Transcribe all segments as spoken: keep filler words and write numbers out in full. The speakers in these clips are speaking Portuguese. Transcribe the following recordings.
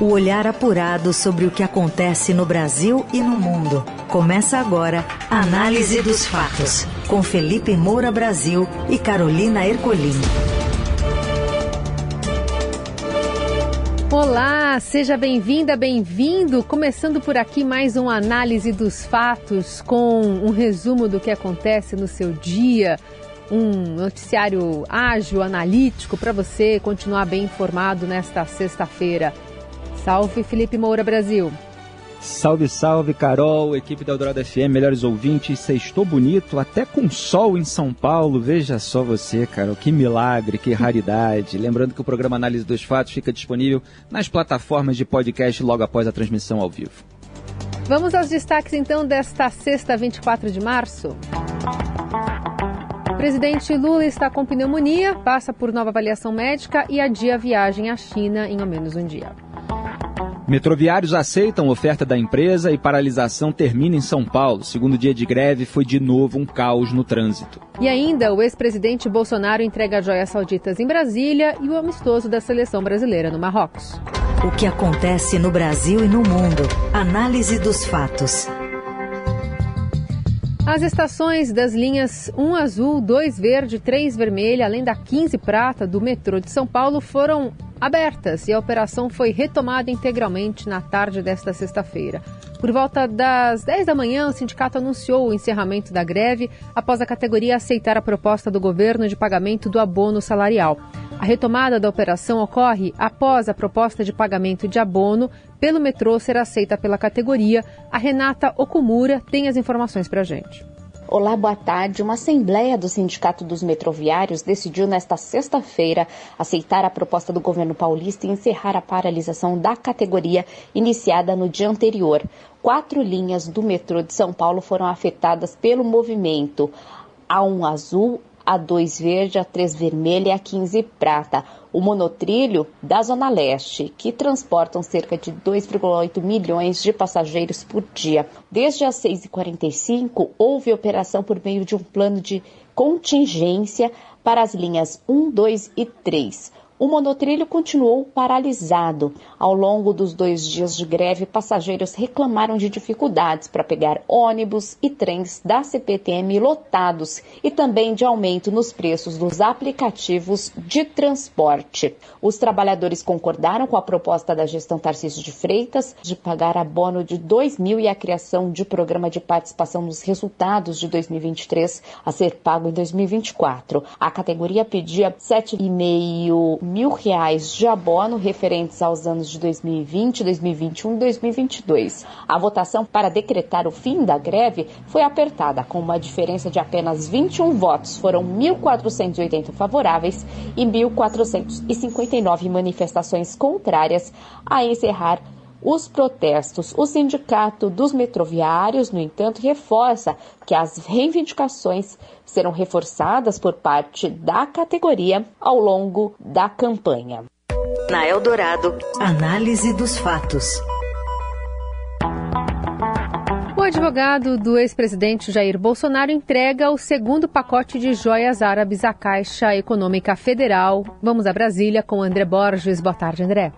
O olhar apurado sobre o que acontece no Brasil e no mundo. Começa agora a Análise dos Fatos, com Felipe Moura Brasil e Carolina Ercolini. Olá, seja bem-vinda, bem-vindo. Começando por aqui mais uma Análise dos Fatos, com um resumo do que acontece no seu dia. Um noticiário ágil, analítico, para você continuar bem informado nesta sexta-feira. Salve, Felipe Moura Brasil. Salve, salve, Carol, equipe da Eldorado F M, melhores ouvintes, sextou bonito, até com sol em São Paulo, veja só você, Carol, que milagre, que raridade. Lembrando que o programa Análise dos Fatos fica disponível nas plataformas de podcast logo após a transmissão ao vivo. Vamos aos destaques, então, desta sexta, vinte e quatro de março. O presidente Lula está com pneumonia, passa por nova avaliação médica e adia a viagem à China em ao menos um dia. Metroviários aceitam oferta da empresa e paralisação termina em São Paulo. Segundo dia de greve, foi de novo um caos no trânsito. E ainda, o ex-presidente Bolsonaro entrega joias sauditas em Brasília e o amistoso da seleção brasileira no Marrocos. O que acontece no Brasil e no mundo? Análise dos fatos. As estações das linhas um azul, dois verde, três vermelha, além da quinze prata do metrô de São Paulo foram abertas e a operação foi retomada integralmente na tarde desta sexta-feira. Por volta das dez da manhã, o sindicato anunciou o encerramento da greve após a categoria aceitar a proposta do governo de pagamento do abono salarial. A retomada da operação ocorre após a proposta de pagamento de abono pelo metrô ser aceita pela categoria. A Renata Okumura tem as informações para a gente. Olá, boa tarde. Uma assembleia do Sindicato dos Metroviários decidiu nesta sexta-feira aceitar a proposta do governo paulista e encerrar a paralisação da categoria iniciada no dia anterior. Quatro linhas do metrô de São Paulo foram afetadas pelo movimento: A um azul, A dois verde, A três vermelha e A quinze prata. O monotrilho da Zona Leste, que transportam cerca de dois vírgula oito milhões de passageiros por dia. Desde as seis e quarenta e cinco, houve operação por meio de um plano de contingência para as linhas um, dois e três. O monotrilho continuou paralisado. Ao longo dos dois dias de greve, passageiros reclamaram de dificuldades para pegar ônibus e trens da C P T M lotados e também de aumento nos preços dos aplicativos de transporte. Os trabalhadores concordaram com a proposta da gestão Tarcísio de Freitas de pagar abono de dois mil e a criação de programa de participação nos resultados de dois mil e vinte e três a ser pago em dois mil e vinte e quatro. A categoria pedia sete vírgula cinco mil reais de abono referentes aos anos de dois mil e vinte, dois mil e vinte e um e dois mil e vinte e dois. A votação para decretar o fim da greve foi apertada, com uma diferença de apenas vinte e um votos. Foram mil quatrocentos e oitenta favoráveis e mil quatrocentos e cinquenta e nove manifestações contrárias a encerrar os protestos. O Sindicato dos Metroviários, no entanto, reforça que as reivindicações serão reforçadas por parte da categoria ao longo da campanha. Na Eldorado, Análise dos Fatos. O advogado do ex-presidente Jair Bolsonaro entrega o segundo pacote de joias árabes à Caixa Econômica Federal. Vamos a Brasília com André Borges. Boa tarde, André.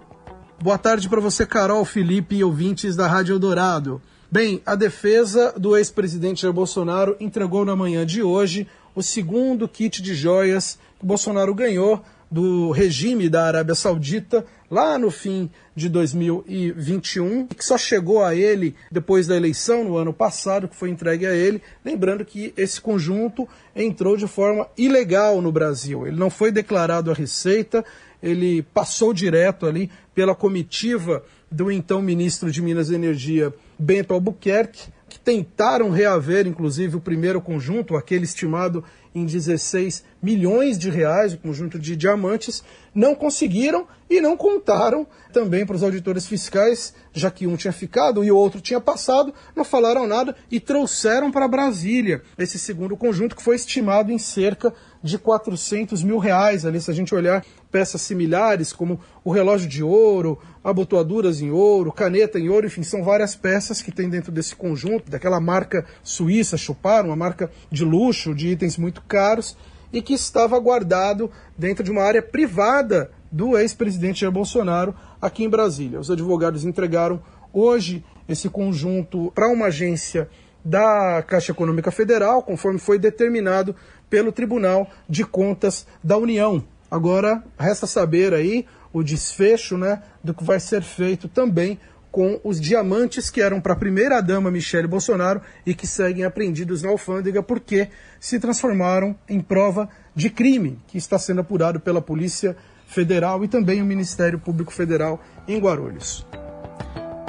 Boa tarde para você, Carol, Felipe e ouvintes da Rádio Eldorado. Bem, a defesa do ex-presidente Jair Bolsonaro entregou na manhã de hoje o segundo kit de joias que Bolsonaro ganhou do regime da Arábia Saudita lá no fim de dois mil e vinte e um, que só chegou a ele depois da eleição no ano passado, que foi entregue a ele. Lembrando que esse conjunto entrou de forma ilegal no Brasil. Ele não foi declarado à Receita, ele passou direto ali pela comitiva do então ministro de Minas e Energia, Bento Albuquerque, que tentaram reaver, inclusive, o primeiro conjunto, aquele estimado em dezesseis milhões de reais, o conjunto de diamantes, não conseguiram e não contaram também para os auditores fiscais, já que um tinha ficado e o outro tinha passado, não falaram nada e trouxeram para Brasília esse segundo conjunto, que foi estimado em cerca de quatrocentos mil reais. Ali, se a gente olhar peças similares, como o relógio de ouro, abotoaduras em ouro, caneta em ouro, enfim, são várias peças que tem dentro desse conjunto, daquela marca suíça, Chopard, uma marca de luxo, de itens muito caros, e que estava guardado dentro de uma área privada do ex-presidente Jair Bolsonaro aqui em Brasília. Os advogados entregaram hoje esse conjunto para uma agência da Caixa Econômica Federal, conforme foi determinado pelo Tribunal de Contas da União. Agora resta saber aí o desfecho, né, do que vai ser feito também com os diamantes que eram para a primeira-dama Michelle Bolsonaro e que seguem apreendidos na alfândega porque se transformaram em prova de crime que está sendo apurado pela Polícia Federal e também o Ministério Público Federal em Guarulhos.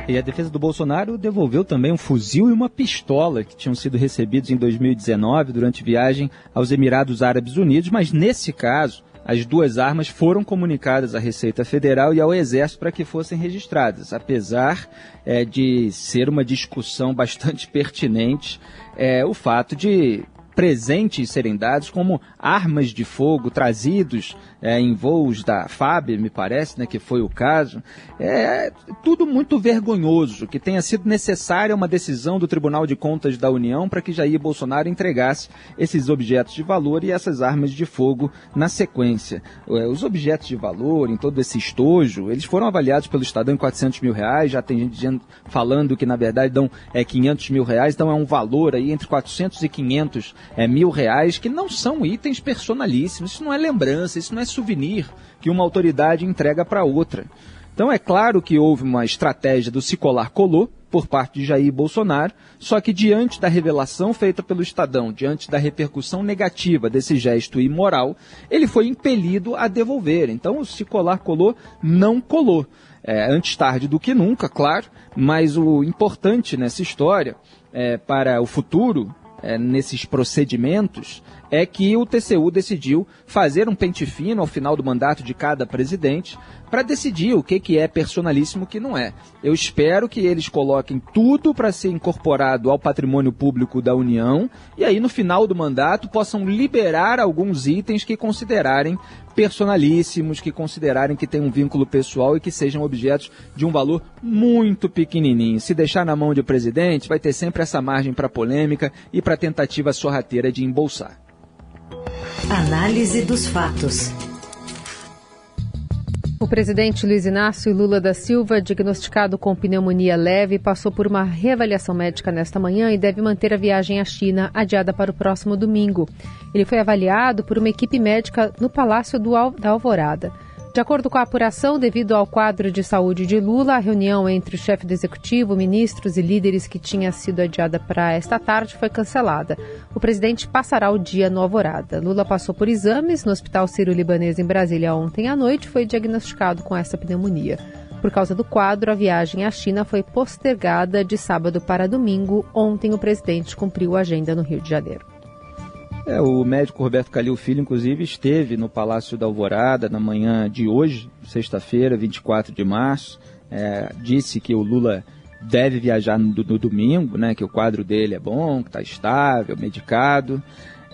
E a defesa do Bolsonaro devolveu também um fuzil e uma pistola que tinham sido recebidos em dois mil e dezenove durante viagem aos Emirados Árabes Unidos, mas nesse caso as duas armas foram comunicadas à Receita Federal e ao Exército para que fossem registradas, apesar é, de ser uma discussão bastante pertinente é, o fato de presentes serem dados como armas de fogo trazidos é, em voos da F A B, me parece, né, que foi o caso. É tudo muito vergonhoso, que tenha sido necessária uma decisão do Tribunal de Contas da União para que Jair Bolsonaro entregasse esses objetos de valor e essas armas de fogo na sequência. Os objetos de valor, em todo esse estojo, eles foram avaliados pelo Estadão em quatrocentos mil reais, já tem gente falando que, na verdade, dão é, quinhentos mil reais, então é um valor aí entre quatrocentos e quinhentos É, mil reais, que não são itens personalíssimos, isso não é lembrança, isso não é souvenir que uma autoridade entrega para outra. Então é claro que houve uma estratégia do se colar colou por parte de Jair Bolsonaro, só que diante da revelação feita pelo Estadão, diante da repercussão negativa desse gesto imoral, ele foi impelido a devolver. Então o se colar colou não colou. É, antes tarde do que nunca, claro, mas o importante nessa história é, para o futuro... É, nesses procedimentos, é que o T C U decidiu fazer um pente fino ao final do mandato de cada presidente para decidir o que, que é personalíssimo e o que não é. Eu espero que eles coloquem tudo para ser incorporado ao patrimônio público da União e aí no final do mandato possam liberar alguns itens que considerarem personalíssimos, que considerarem que tem um vínculo pessoal e que sejam objetos de um valor muito pequenininho. Se deixar na mão de presidente, vai ter sempre essa margem para polêmica e para tentativa sorrateira de embolsar. Análise dos fatos. O presidente Luiz Inácio Lula da Silva, diagnosticado com pneumonia leve, passou por uma reavaliação médica nesta manhã e deve manter a viagem à China adiada para o próximo domingo. Ele foi avaliado por uma equipe médica no Palácio da Alvorada. De acordo com a apuração, devido ao quadro de saúde de Lula, a reunião entre o chefe do executivo, ministros e líderes que tinha sido adiada para esta tarde foi cancelada. O presidente passará o dia no Alvorada. Lula passou por exames no Hospital Sírio-Libanês em Brasília ontem à noite e foi diagnosticado com essa pneumonia. Por causa do quadro, a viagem à China foi postergada de sábado para domingo. Ontem o presidente cumpriu a agenda no Rio de Janeiro. É, o médico Roberto Calil Filho, inclusive, esteve no Palácio da Alvorada na manhã de hoje, sexta-feira, vinte e quatro de março. É, disse que o Lula deve viajar no, no domingo, né, que o quadro dele é bom, que está estável, medicado.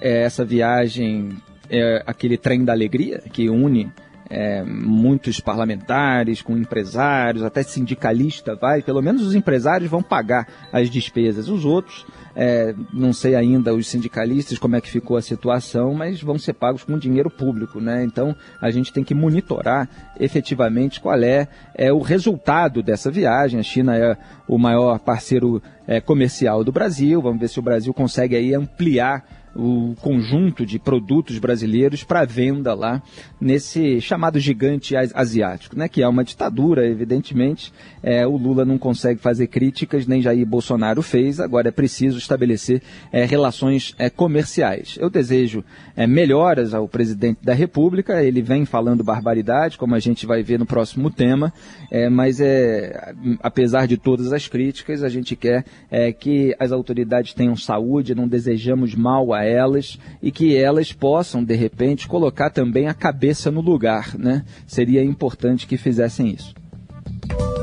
É, essa viagem é aquele trem da alegria que une é, muitos parlamentares com empresários, até sindicalista vai. Pelo menos os empresários vão pagar as despesas, os outros... É, não sei ainda os sindicalistas como é que ficou a situação, mas vão ser pagos com dinheiro público, né? Então a gente tem que monitorar efetivamente qual é, é o resultado dessa viagem. A China é o maior parceiro é, comercial do Brasil, vamos ver se o Brasil consegue aí ampliar o conjunto de produtos brasileiros para venda lá nesse chamado gigante asiático, né? Que é uma ditadura, evidentemente. É, o Lula não consegue fazer críticas, nem Jair Bolsonaro fez, agora é preciso estabelecer é, relações é, comerciais. Eu desejo é, melhoras ao presidente da República, ele vem falando barbaridade, como a gente vai ver no próximo tema, é, mas é, apesar de todas as críticas, a gente quer é, que as autoridades tenham saúde, não desejamos mal a elas e que elas possam, de repente, colocar também a cabeça no lugar, né? Seria importante que fizessem isso.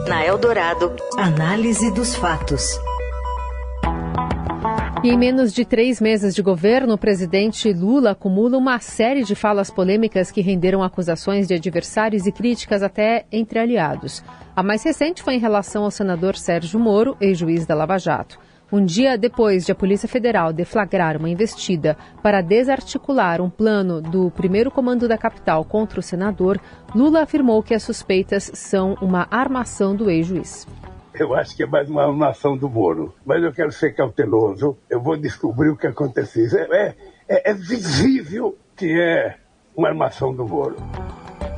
Na Eldorado, análise dos fatos. E em menos de três meses de governo, o presidente Lula acumula uma série de falas polêmicas que renderam acusações de adversários e críticas até entre aliados. A mais recente foi em relação ao senador Sérgio Moro, ex-juiz da Lava Jato. Um dia depois de a Polícia Federal deflagrar uma investida para desarticular um plano do Primeiro Comando da Capital contra o senador, Lula afirmou que as suspeitas são uma armação do ex-juiz. Eu acho que é mais uma armação do Moro, mas eu quero ser cauteloso, eu vou descobrir o que aconteceu. É, é, é visível que é uma armação do Moro.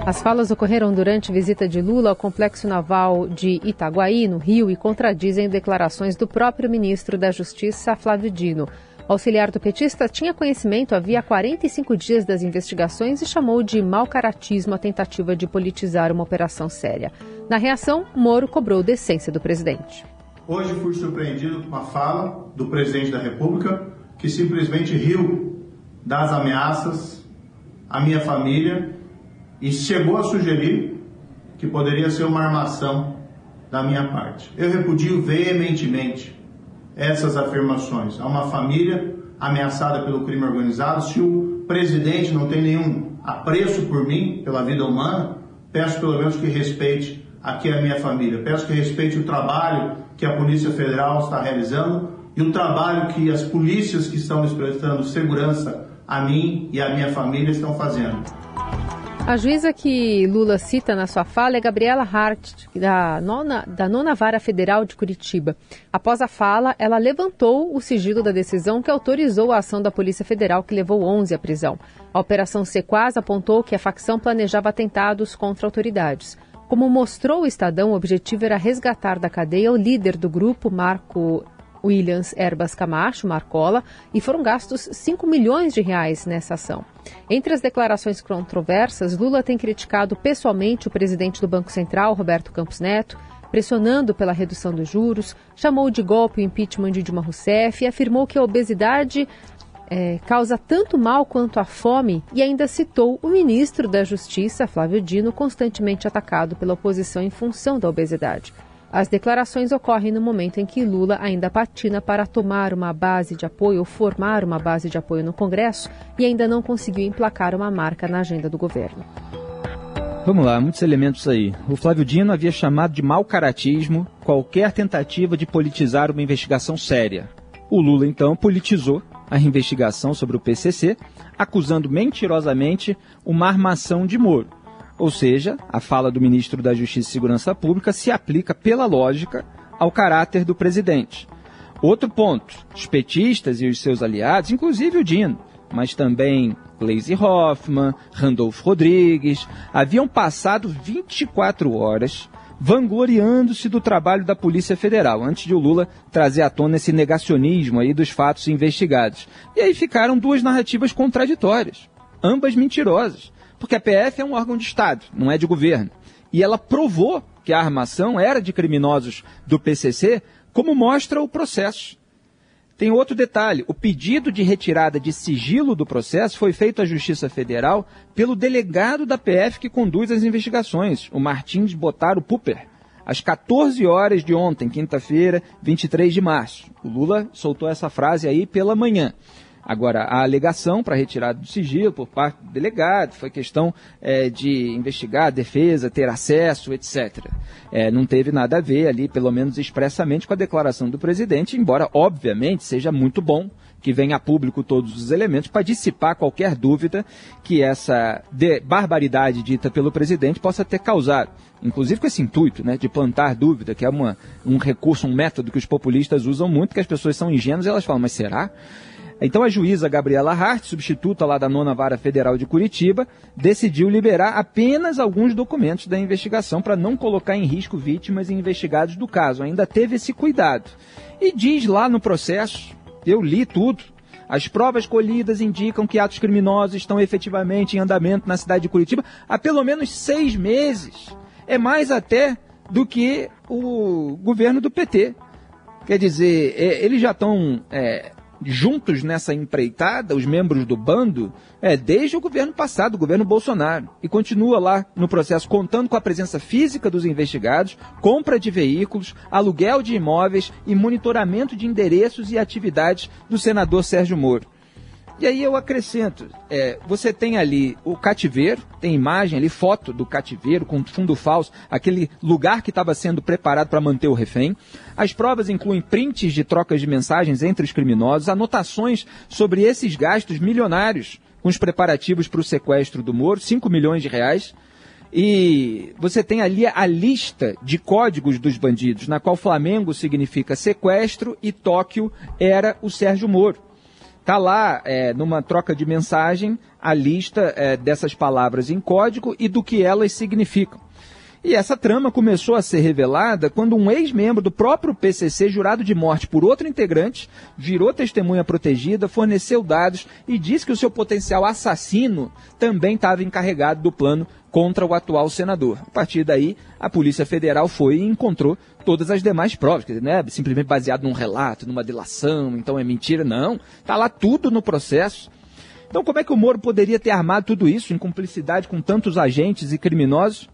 As falas ocorreram durante visita de Lula ao Complexo Naval de Itaguaí, no Rio, e contradizem declarações do próprio ministro da Justiça, Flávio Dino. O auxiliar do petista tinha conhecimento havia quarenta e cinco dias das investigações e chamou de mau caratismo a tentativa de politizar uma operação séria. Na reação, Moro cobrou decência do presidente. Hoje fui surpreendido com uma fala do presidente da República que simplesmente riu das ameaças à minha família e chegou a sugerir que poderia ser uma armação da minha parte. Eu repudio veementemente essas afirmações. Há uma família ameaçada pelo crime organizado. Se o presidente não tem nenhum apreço por mim, pela vida humana, peço pelo menos que respeite aqui a minha família. Peço que respeite o trabalho que a Polícia Federal está realizando e o trabalho que as polícias que estão prestando segurança a mim e a minha família estão fazendo. A juíza que Lula cita na sua fala é Gabriela Hardt, da nona, da nona Vara Federal de Curitiba. Após a fala, ela levantou o sigilo da decisão que autorizou a ação da Polícia Federal, que levou onze à prisão. A Operação Sequaz apontou que a facção planejava atentados contra autoridades. Como mostrou o Estadão, o objetivo era resgatar da cadeia o líder do grupo, Marco Williams Erbas Camacho, Marcola, e foram gastos cinco milhões de reais nessa ação. Entre as declarações controversas, Lula tem criticado pessoalmente o presidente do Banco Central, Roberto Campos Neto, pressionando pela redução dos juros, chamou de golpe o impeachment de Dilma Rousseff e afirmou que a obesidade é, causa tanto mal quanto a fome, e ainda citou o ministro da Justiça, Flávio Dino, constantemente atacado pela oposição em função da obesidade. As declarações ocorrem no momento em que Lula ainda patina para tomar uma base de apoio ou formar uma base de apoio no Congresso e ainda não conseguiu emplacar uma marca na agenda do governo. Vamos lá, muitos elementos aí. O Flávio Dino havia chamado de mau caratismo qualquer tentativa de politizar uma investigação séria. O Lula, então, politizou a investigação sobre o P C C, acusando mentirosamente uma armação de Moro. Ou seja, a fala do ministro da Justiça e Segurança Pública se aplica, pela lógica, ao caráter do presidente. Outro ponto, os petistas e os seus aliados, inclusive o Dino, mas também Gleisi Hoffmann, Randolfo Rodrigues, haviam passado vinte e quatro horas vangloriando-se do trabalho da Polícia Federal, antes de o Lula trazer à tona esse negacionismo aí dos fatos investigados. E aí ficaram duas narrativas contraditórias, ambas mentirosas. Porque a P F é um órgão de Estado, não é de governo. E ela provou que a armação era de criminosos do P C C, como mostra o processo. Tem outro detalhe, o pedido de retirada de sigilo do processo foi feito à Justiça Federal pelo delegado da P F que conduz as investigações, o Martins Botaro Puper, às quatorze horas de ontem, quinta-feira, vinte e três de março. O Lula soltou essa frase aí pela manhã. Agora, a alegação para retirada do sigilo por parte do delegado foi questão é, de investigar, defesa, ter acesso, etcétera. É, não teve nada a ver ali, pelo menos expressamente, com a declaração do presidente, embora, obviamente, seja muito bom que venha a público todos os elementos para dissipar qualquer dúvida que essa de barbaridade dita pelo presidente possa ter causado. Inclusive com esse intuito, né, de plantar dúvida, que é uma, um recurso, um método que os populistas usam muito, que as pessoas são ingênuas e elas falam, mas será? Então a juíza Gabriela Hardt, substituta lá da nona Vara Federal de Curitiba, decidiu liberar apenas alguns documentos da investigação para não colocar em risco vítimas e investigados do caso. Ainda teve esse cuidado. E diz lá no processo, eu li tudo, as provas colhidas indicam que atos criminosos estão efetivamente em andamento na cidade de Curitiba há pelo menos seis meses. É mais até do que o governo do P T. Quer dizer, eles já estão... É, juntos nessa empreitada, os membros do bando, é, desde o governo passado, o governo Bolsonaro, e continua lá no processo, contando com a presença física dos investigados, compra de veículos, aluguel de imóveis e monitoramento de endereços e atividades do senador Sérgio Moro. E aí eu acrescento, é, você tem ali o cativeiro, tem imagem ali, foto do cativeiro com fundo falso, aquele lugar que estava sendo preparado para manter o refém. As provas incluem prints de trocas de mensagens entre os criminosos, anotações sobre esses gastos milionários com os preparativos para o sequestro do Moro, cinco milhões de reais. E você tem ali a lista de códigos dos bandidos, na qual Flamengo significa sequestro e Tóquio era o Sérgio Moro. Está lá, é, numa troca de mensagem, a lista é, dessas palavras em código e do que elas significam. E essa trama começou a ser revelada quando um ex-membro do próprio P C C, jurado de morte por outro integrante, virou testemunha protegida, forneceu dados e disse que o seu potencial assassino também estava encarregado do plano contra o atual senador. A partir daí, a Polícia Federal foi e encontrou todas as demais provas, quer dizer, não é simplesmente baseado num relato, numa delação, então é mentira, não. Está lá tudo no processo. Então como é que o Moro poderia ter armado tudo isso em cumplicidade com tantos agentes e criminosos?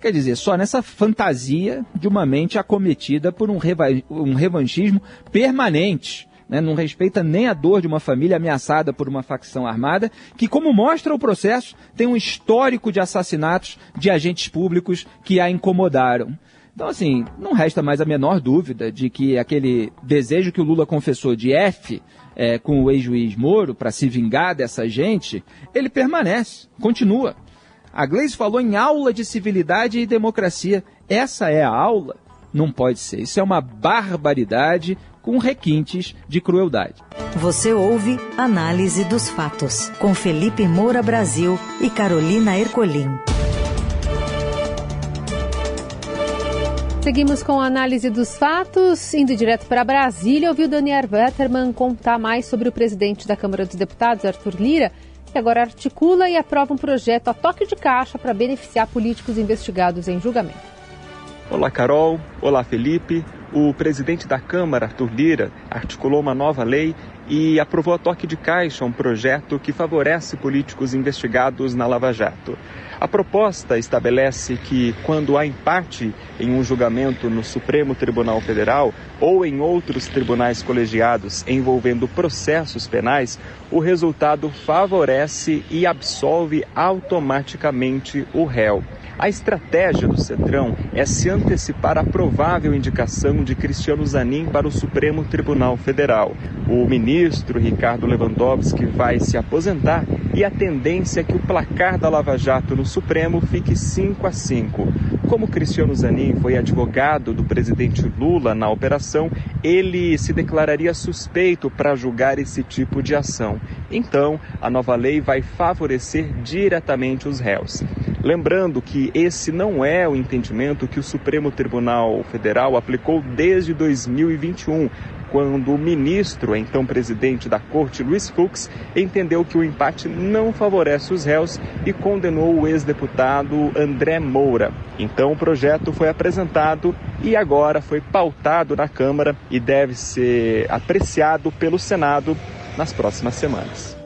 Quer dizer, só nessa fantasia de uma mente acometida por um, reva um revanchismo permanente, né? Não respeita nem a dor de uma família ameaçada por uma facção armada, que, como mostra o processo, tem um histórico de assassinatos de agentes públicos que a incomodaram. Então, assim, não resta mais a menor dúvida de que aquele desejo que o Lula confessou de F é, com o ex-juiz Moro para se vingar dessa gente, ele permanece, continua. A Gleisi falou em aula de civilidade e democracia. Essa é a aula? Não pode ser. Isso é uma barbaridade com requintes de crueldade. Você ouve Análise dos Fatos, com Felipe Moura Brasil e Carolina Ercolini. Seguimos com a análise dos fatos, indo direto para Brasília, ouviu Daniel Vetterman contar mais sobre o presidente da Câmara dos Deputados, Arthur Lira, que agora articula e aprova um projeto a toque de caixa para beneficiar políticos investigados em julgamento. Olá, Carol. Olá, Felipe. O presidente da Câmara, Arthur Lira, articulou uma nova lei e aprovou a toque de caixa um projeto que favorece políticos investigados na Lava Jato. A proposta estabelece que, quando há empate em um julgamento no Supremo Tribunal Federal ou em outros tribunais colegiados envolvendo processos penais, o resultado favorece e absolve automaticamente o réu. A estratégia do Centrão é se antecipar à provável indicação de Cristiano Zanin para o Supremo Tribunal Federal. O ministro Ricardo Lewandowski vai se aposentar e a tendência é que o placar da Lava Jato no Supremo fique cinco a cinco. Como Cristiano Zanin foi advogado do presidente Lula na operação, ele se declararia suspeito para julgar esse tipo de ação. Então, a nova lei vai favorecer diretamente os réus. Lembrando que esse não é o entendimento que o Supremo Tribunal Federal aplicou desde dois mil e vinte e um, quando o ministro, então presidente da corte, Luiz Fux, entendeu que o empate não favorece os réus e condenou o ex-deputado André Moura. Então o projeto foi apresentado e agora foi pautado na Câmara e deve ser apreciado pelo Senado nas próximas semanas.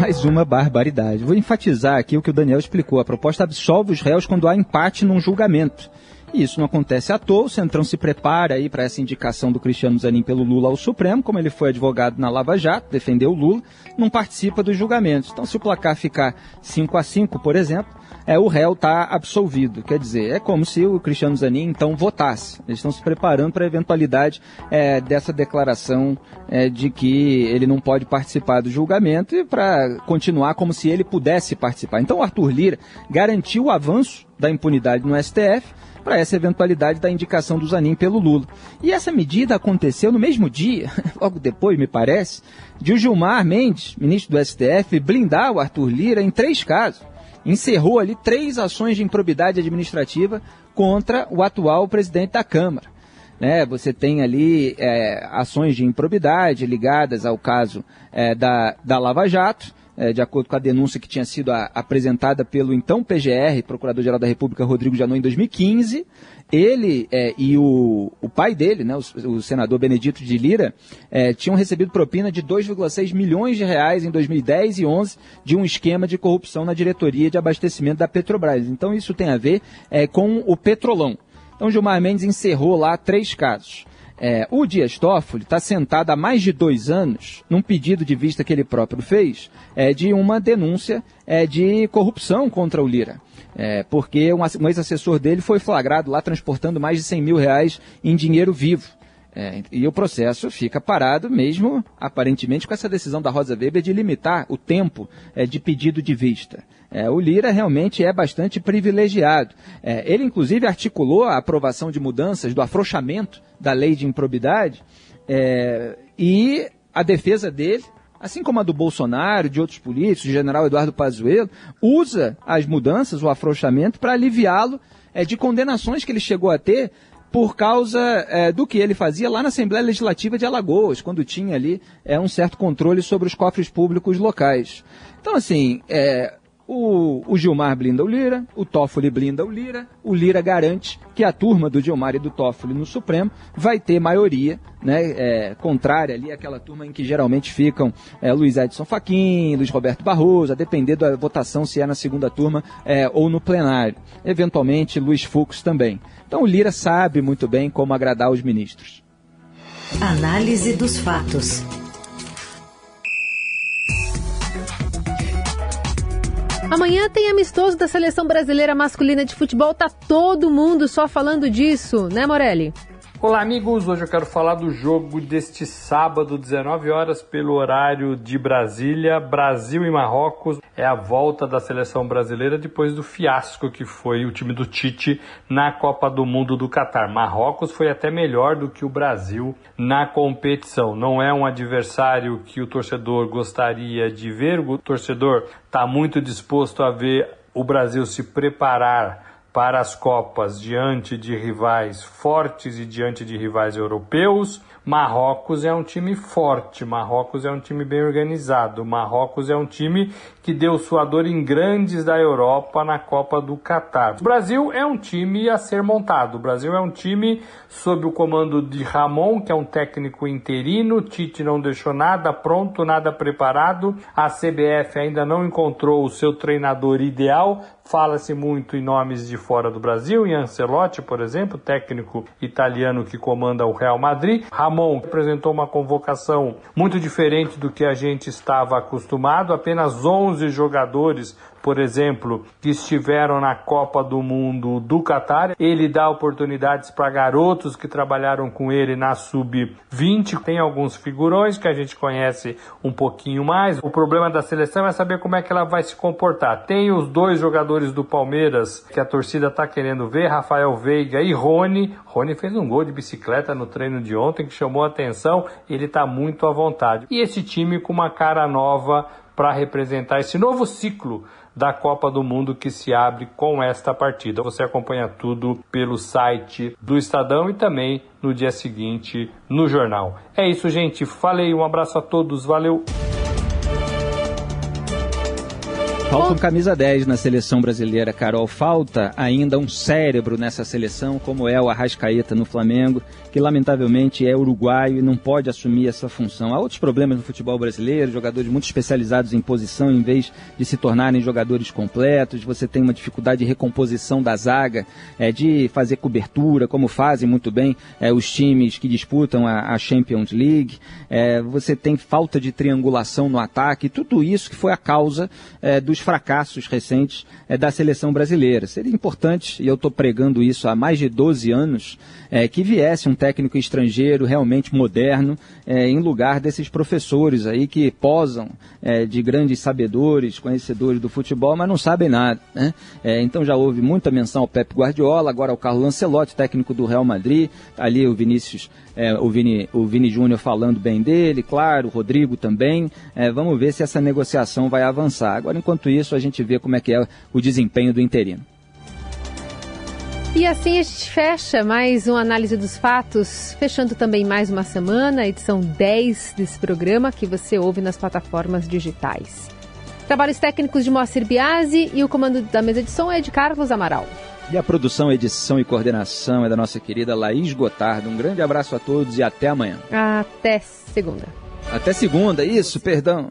Mais uma barbaridade. Vou enfatizar aqui o que o Daniel explicou. A proposta absolve os réus quando há empate num julgamento. E isso não acontece à toa. O Centrão se prepara aí para essa indicação do Cristiano Zanin pelo Lula ao Supremo. Como ele foi advogado na Lava Jato, defendeu o Lula, não participa dos julgamentos. Então, se o placar ficar cinco a cinco, por exemplo, é, o réu está absolvido. Quer dizer, é como se o Cristiano Zanin, então, votasse. Eles estão se preparando para a eventualidade é, dessa declaração é, de que ele não pode participar do julgamento e para continuar como se ele pudesse participar. Então, o Arthur Lira garantiu o avanço da impunidade no S T F para essa eventualidade da indicação do Zanin pelo Lula. E essa medida aconteceu no mesmo dia, logo depois, me parece, de o Gilmar Mendes, ministro do S T F, blindar o Arthur Lira em três casos. Encerrou ali três ações de improbidade administrativa contra o atual presidente da Câmara. Né? Você tem ali é, ações de improbidade ligadas ao caso é, da, da Lava Jato, é, de acordo com a denúncia que tinha sido a, apresentada pelo então P G R, Procurador-Geral da República, Rodrigo Janot, em dois mil e quinze. Ele é, e o, o pai dele, né, o, o senador Benedito de Lira, é, tinham recebido propina de dois vírgula seis milhões de reais em dois mil e dez e dois mil e onze de um esquema de corrupção na diretoria de abastecimento da Petrobras. Então isso tem a ver é, com o Petrolão. Então Gilmar Mendes encerrou lá três casos. É, o Dias Toffoli está sentado há mais de dois anos, num pedido de vista que ele próprio fez, é, de uma denúncia é, de corrupção contra o Lira. É, porque um, um ex-assessor dele foi flagrado lá transportando mais de cem mil reais em dinheiro vivo. É, e o processo fica parado mesmo, aparentemente, com essa decisão da Rosa Weber de limitar o tempo é, de pedido de vista. É, o Lira realmente é bastante privilegiado. É, ele, inclusive, articulou a aprovação de mudanças do afrouxamento da lei de improbidade é, e a defesa dele, assim como a do Bolsonaro, de outros políticos, do general Eduardo Pazuello, usa as mudanças, o afrouxamento, para aliviá-lo é, de condenações que ele chegou a ter por causa é, do que ele fazia lá na Assembleia Legislativa de Alagoas, quando tinha ali é, um certo controle sobre os cofres públicos locais. Então, assim, é, o, o Gilmar blinda o Lira, o Toffoli blinda o Lira, o Lira garante que a turma do Gilmar e do Toffoli no Supremo vai ter maioria, né, é, contrária ali àquela turma em que geralmente ficam é, Luiz Edson Fachin, Luiz Roberto Barroso, a depender da votação se é na segunda turma é, ou no plenário. Eventualmente, Luiz Fux também. Então o Lira sabe muito bem como agradar os ministros. Análise dos fatos. Amanhã tem amistoso da Seleção Brasileira Masculina de Futebol. Tá todo mundo só falando disso, né, Morelli? Olá, amigos. Hoje eu quero falar do jogo deste sábado, dezenove horas, pelo horário de Brasília. Brasil e Marrocos. É a volta da Seleção Brasileira depois do fiasco que foi o time do Tite na Copa do Mundo do Catar. Marrocos foi até melhor do que o Brasil na competição. Não é um adversário que o torcedor gostaria de ver. O torcedor está muito disposto a ver o Brasil se preparar para as Copas diante de rivais fortes e diante de rivais europeus. Marrocos é um time forte, Marrocos é um time bem organizado, Marrocos é um time que deu sua dor em grandes da Europa na Copa do Catar. O Brasil é um time a ser montado, o Brasil é um time sob o comando de Ramon, que é um técnico interino. Tite não deixou nada pronto, nada preparado, a C B F ainda não encontrou o seu treinador ideal, fala-se muito em nomes de fora do Brasil, em Ancelotti, por exemplo, técnico italiano que comanda o Real Madrid. Ramon apresentou uma convocação muito diferente do que a gente estava acostumado, apenas onze jogadores, por exemplo, que estiveram na Copa do Mundo do Catar. Ele dá oportunidades para garotos que trabalharam com ele na sub vinte. Tem alguns figurões que a gente conhece um pouquinho mais. O problema da seleção é saber como é que ela vai se comportar. Tem os dois jogadores do Palmeiras que a torcida está querendo ver, Rafael Veiga e Rony. Rony fez um gol de bicicleta no treino de ontem que chamou a atenção. Ele está muito à vontade. E esse time com uma cara nova para representar esse novo ciclo da Copa do Mundo que se abre com esta partida. Você acompanha tudo pelo site do Estadão e também no dia seguinte no jornal. É isso, gente. Falei, um abraço a todos, valeu! Falta um camisa dez na seleção brasileira, Carol. Falta ainda um cérebro nessa seleção, como é o Arrascaeta no Flamengo, que lamentavelmente é uruguaio e não pode assumir essa função. Há outros problemas no futebol brasileiro, jogadores muito especializados em posição, em vez de se tornarem jogadores completos. Você tem uma dificuldade de recomposição da zaga, é, de fazer cobertura, como fazem muito bem é, os times que disputam a, a Champions League. É, você tem falta de triangulação no ataque, tudo isso que foi a causa é, dos fracassos recentes é, da seleção brasileira. Seria importante, e eu estou pregando isso há mais de doze anos, é, que viesse um técnico estrangeiro realmente moderno é, em lugar desses professores aí que posam é, de grandes sabedores, conhecedores do futebol, mas não sabem nada, né? É, então já houve muita menção ao Pep Guardiola, agora ao Carlo Ancelotti, técnico do Real Madrid, ali o Vinícius, é, o Vini, o Vini Júnior falando bem dele, claro, o Rodrigo também. É, vamos ver se essa negociação vai avançar. Agora, enquanto isso, a gente vê como é que é o desempenho do interino. E assim a gente fecha mais uma análise dos fatos, fechando também mais uma semana, edição dez desse programa que você ouve nas plataformas digitais. Trabalhos técnicos de Moacir Biasi e o comando da mesa de som é de Carlos Amaral. E a produção, edição e coordenação é da nossa querida Laís Gotardo. Um grande abraço a todos e até amanhã. Até segunda. Até segunda, isso, perdão.